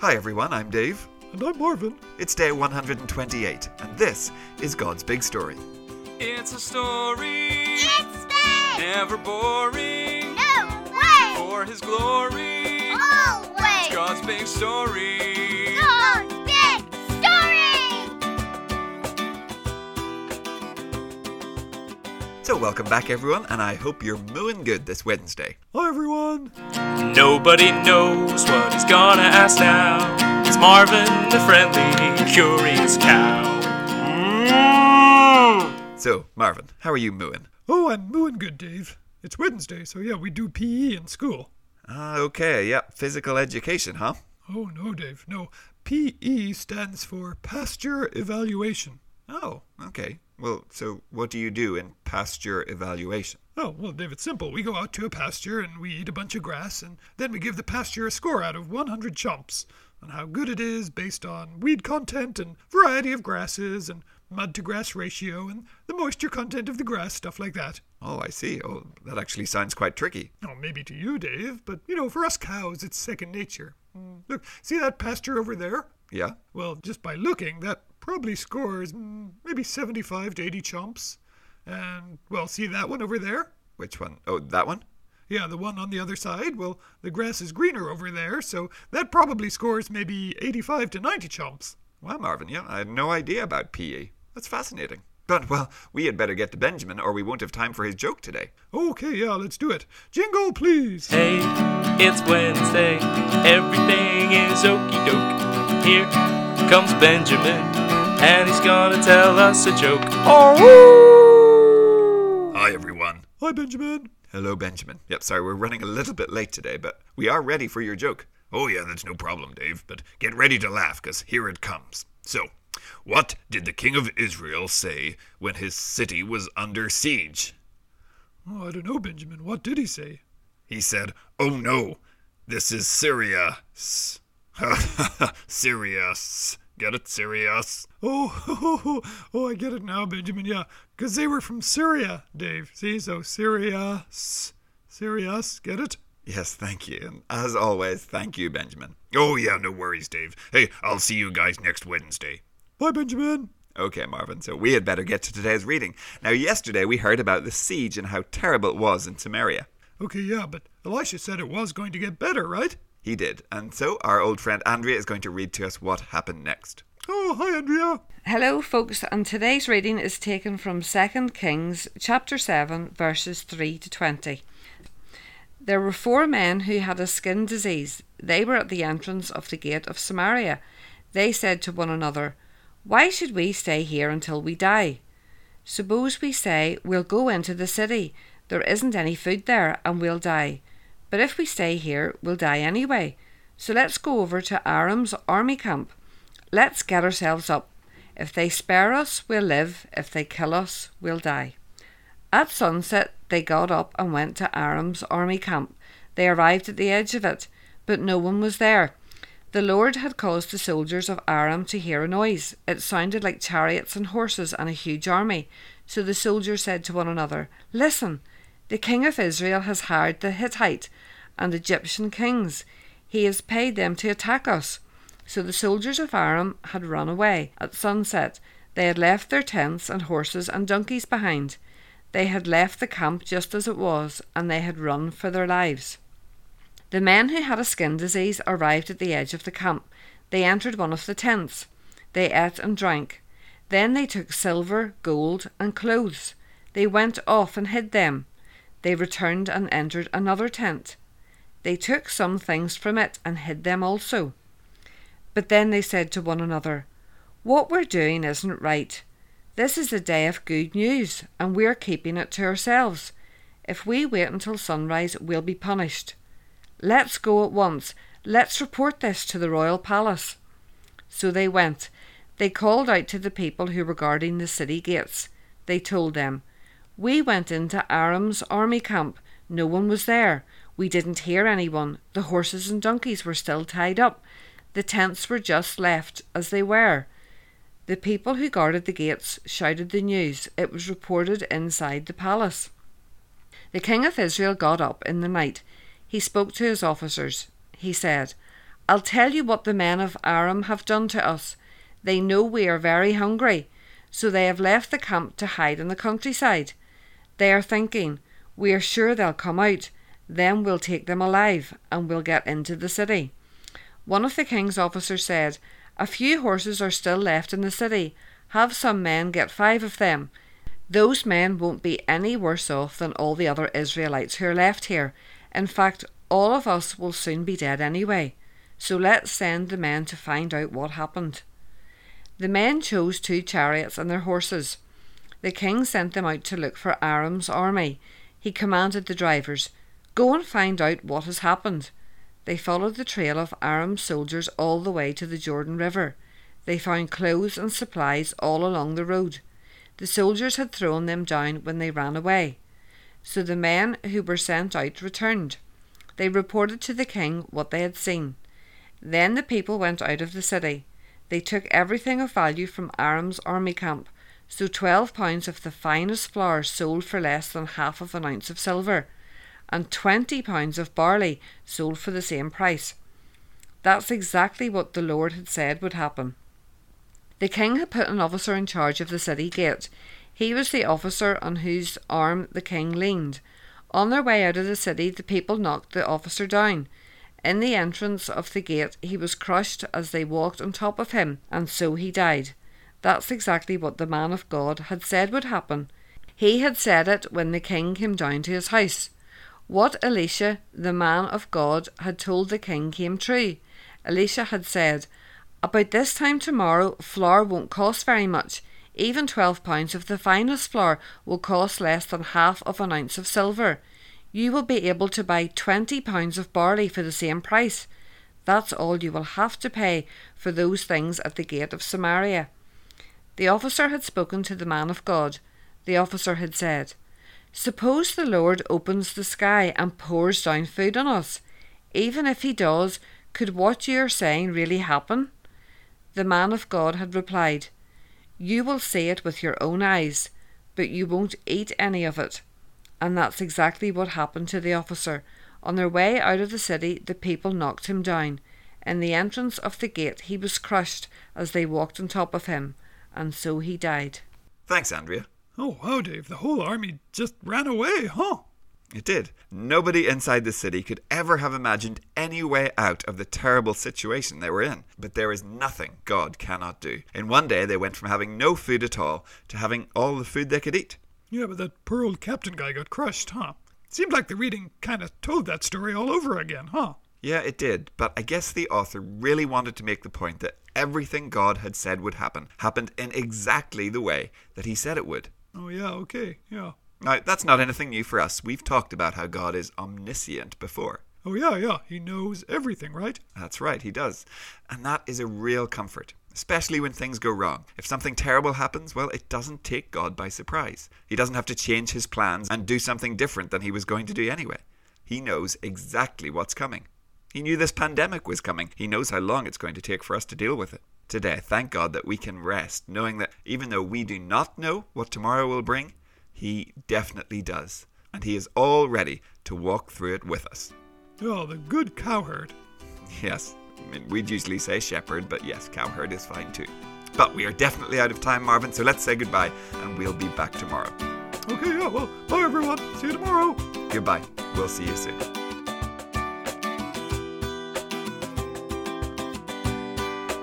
Hi everyone, I'm Dave. And I'm Marvin. It's day 128, and this is God's Big Story. It's a story. It's big. Never boring. No way. For His glory. Always. It's God's Big Story. God's Big Story. So welcome back everyone, and I hope you're mooing good this Wednesday. Hi everyone. Nobody knows what he's gonna ask now. It's Marvin, the friendly, curious cow. Mm. So, Marvin, how are you mooing? Oh, I'm mooing good, Dave. It's Wednesday, so yeah, we do PE in school. Okay, yeah, physical education, huh? Oh, no, Dave, no. PE stands for pasture evaluation. Oh, okay. Well, so what do you do in pasture evaluation? Oh, well, Dave, it's simple. We go out to a pasture and we eat a bunch of grass, and then we give the pasture a score out of 100 chomps. On how good it is based on weed content and variety of grasses and mud-to-grass ratio and the moisture content of the grass, stuff like that. Oh, I see. Oh, that actually sounds quite tricky. Oh, maybe to you, Dave, but, you know, for us cows, it's second nature. Look, see that pasture over there? Yeah. Well, just by looking, that probably scores maybe 75 to 80 chomps. And, well, see that one over there? Which one? Oh, that one? Yeah, the one on the other side, well, the grass is greener over there, so that probably scores maybe 85 to 90 chomps. Wow, Marvin, yeah, I had no idea about PE. That's fascinating. But, well, we had better get to Benjamin, or we won't have time for his joke today. Okay, yeah, let's do it. Jingle, please. Hey, it's Wednesday. Everything is okie doke. Here comes Benjamin, and he's gonna tell us a joke. Oh! Hi, everyone. Hi, Benjamin. Hello, Benjamin. Yep, sorry, we're running a little bit late today, but we are ready for your joke. Oh, yeah, that's no problem, Dave, but get ready to laugh, because here it comes. So, what did the king of Israel say when his city was under siege? Oh, I don't know, Benjamin. What did he say? He said, oh, no, this is Syria. Syria. Get it? Syria. Oh, I get it now, Benjamin, yeah. Because they were from Syria, Dave. See, so Syria, get it? Yes, thank you. And as always, thank you, Benjamin. Oh, yeah, no worries, Dave. Hey, I'll see you guys next Wednesday. Bye, Benjamin. Okay, Marvin, so we had better get to today's reading. Now, yesterday we heard about the siege and how terrible it was in Samaria. Okay, yeah, but Elisha said it was going to get better, right? He did, and so our old friend Andrea is going to read to us what happened next. Oh, hi Andrea. Hello folks, and today's reading is taken from Second Kings chapter 7 verses 3 to 20. There were four men who had a skin disease. They were at the entrance of the gate of Samaria. They said to one another, "Why should we stay here until we die? Suppose we say we'll go into the city. There isn't any food there and we'll die. But if we stay here, we'll die anyway. So let's go over to Aram's army camp. Let's get ourselves up. If they spare us, we'll live. If they kill us, we'll die." At sunset, they got up and went to Aram's army camp. They arrived at the edge of it, but no one was there. The Lord had caused the soldiers of Aram to hear a noise. It sounded like chariots and horses and a huge army. So the soldiers said to one another, "Listen, the king of Israel has hired the Hittite and Egyptian kings. He has paid them to attack us." So the soldiers of Aram had run away at sunset. They had left their tents and horses and donkeys behind. They had left the camp just as it was, and they had run for their lives. The men who had a skin disease arrived at the edge of the camp. They entered one of the tents. They ate and drank. Then they took silver, gold, and clothes. They went off and hid them. They returned and entered another tent. They took some things from it and hid them also. But then they said to one another, "What we're doing isn't right. This is a day of good news, and we're keeping it to ourselves. If we wait until sunrise, we'll be punished. Let's go at once. Let's report this to the royal palace." So they went. They called out to the people who were guarding the city gates. They told them, "We went into Aram's army camp. No one was there. We didn't hear anyone. The horses and donkeys were still tied up. The tents were just left as they were." The people who guarded the gates shouted the news. It was reported inside the palace. The king of Israel got up in the night. He spoke to his officers. He said, I'll tell you what the men of Aram have done to us. They know we are very hungry, so they have left the camp to hide in the countryside. They are thinking, we are sure they'll come out, then we'll take them alive and we'll get into the city. One of the king's officers said, a few horses are still left in the city. Have some men get 5 of them. Those men won't be any worse off than all the other Israelites who are left here. In fact, all of us will soon be dead anyway. So let's send the men to find out what happened. The men chose 2 chariots and their horses. The king sent them out to look for Aram's army. He commanded the drivers, go and find out what has happened. They followed the trail of Aram's soldiers all the way to the Jordan River. They found clothes and supplies all along the road. The soldiers had thrown them down when they ran away. So the men who were sent out returned. They reported to the king what they had seen. Then the people went out of the city. They took everything of value from Aram's army camp, so 12 pounds of the finest flour sold for less than half of an ounce of silver, and 20 pounds of barley sold for the same price. That's exactly what the Lord had said would happen. The king had put an officer in charge of the city gate. He was the officer on whose arm the king leaned. On their way out of the city, the people knocked the officer down. In the entrance of the gate, he was crushed as they walked on top of him, and so he died. That's exactly what the man of God had said would happen. He had said it when the king came down to his house. What Elisha, the man of God, had told the king came true. Elisha had said, about this time tomorrow, flour won't cost very much. Even 12 pounds of the finest flour will cost less than half of an ounce of silver. You will be able to buy 20 pounds of barley for the same price. That's all you will have to pay for those things at the gate of Samaria. The officer had spoken to the man of God. The officer had said, suppose the Lord opens the sky and pours down food on us. Even if he does, could what you are saying really happen? The man of God had replied, you will see it with your own eyes, but you won't eat any of it. And that's exactly what happened to the officer. On their way out of the city, the people knocked him down. In the entrance of the gate, he was crushed as they walked on top of him, and so he died. Thanks, Andrea. Oh, wow, Dave, the whole army just ran away, huh? It did. Nobody inside the city could ever have imagined any way out of the terrible situation they were in. But there is nothing God cannot do. In one day, they went from having no food at all to having all the food they could eat. Yeah, but that poor old captain guy got crushed, huh? Seemed like the reading kind of told that story all over again, huh? Yeah, it did, but I guess the author really wanted to make the point that everything God had said would happen happened in exactly the way that he said it would. Oh yeah, okay, yeah. Now, that's not anything new for us. We've talked about how God is omniscient before. Oh yeah, he knows everything, right? That's right, he does. And that is a real comfort, especially when things go wrong. If something terrible happens, well, it doesn't take God by surprise. He doesn't have to change his plans and do something different than he was going to do anyway. He knows exactly what's coming. He knew this pandemic was coming. He knows how long it's going to take for us to deal with it. Today, thank God that we can rest, knowing that even though we do not know what tomorrow will bring, he definitely does. And he is all ready to walk through it with us. Oh, the good cowherd. Yes, I mean, we'd usually say shepherd, but yes, cowherd is fine too. But we are definitely out of time, Marvin, so let's say goodbye, and we'll be back tomorrow. Okay, yeah, well, bye everyone. See you tomorrow. Goodbye. We'll see you soon.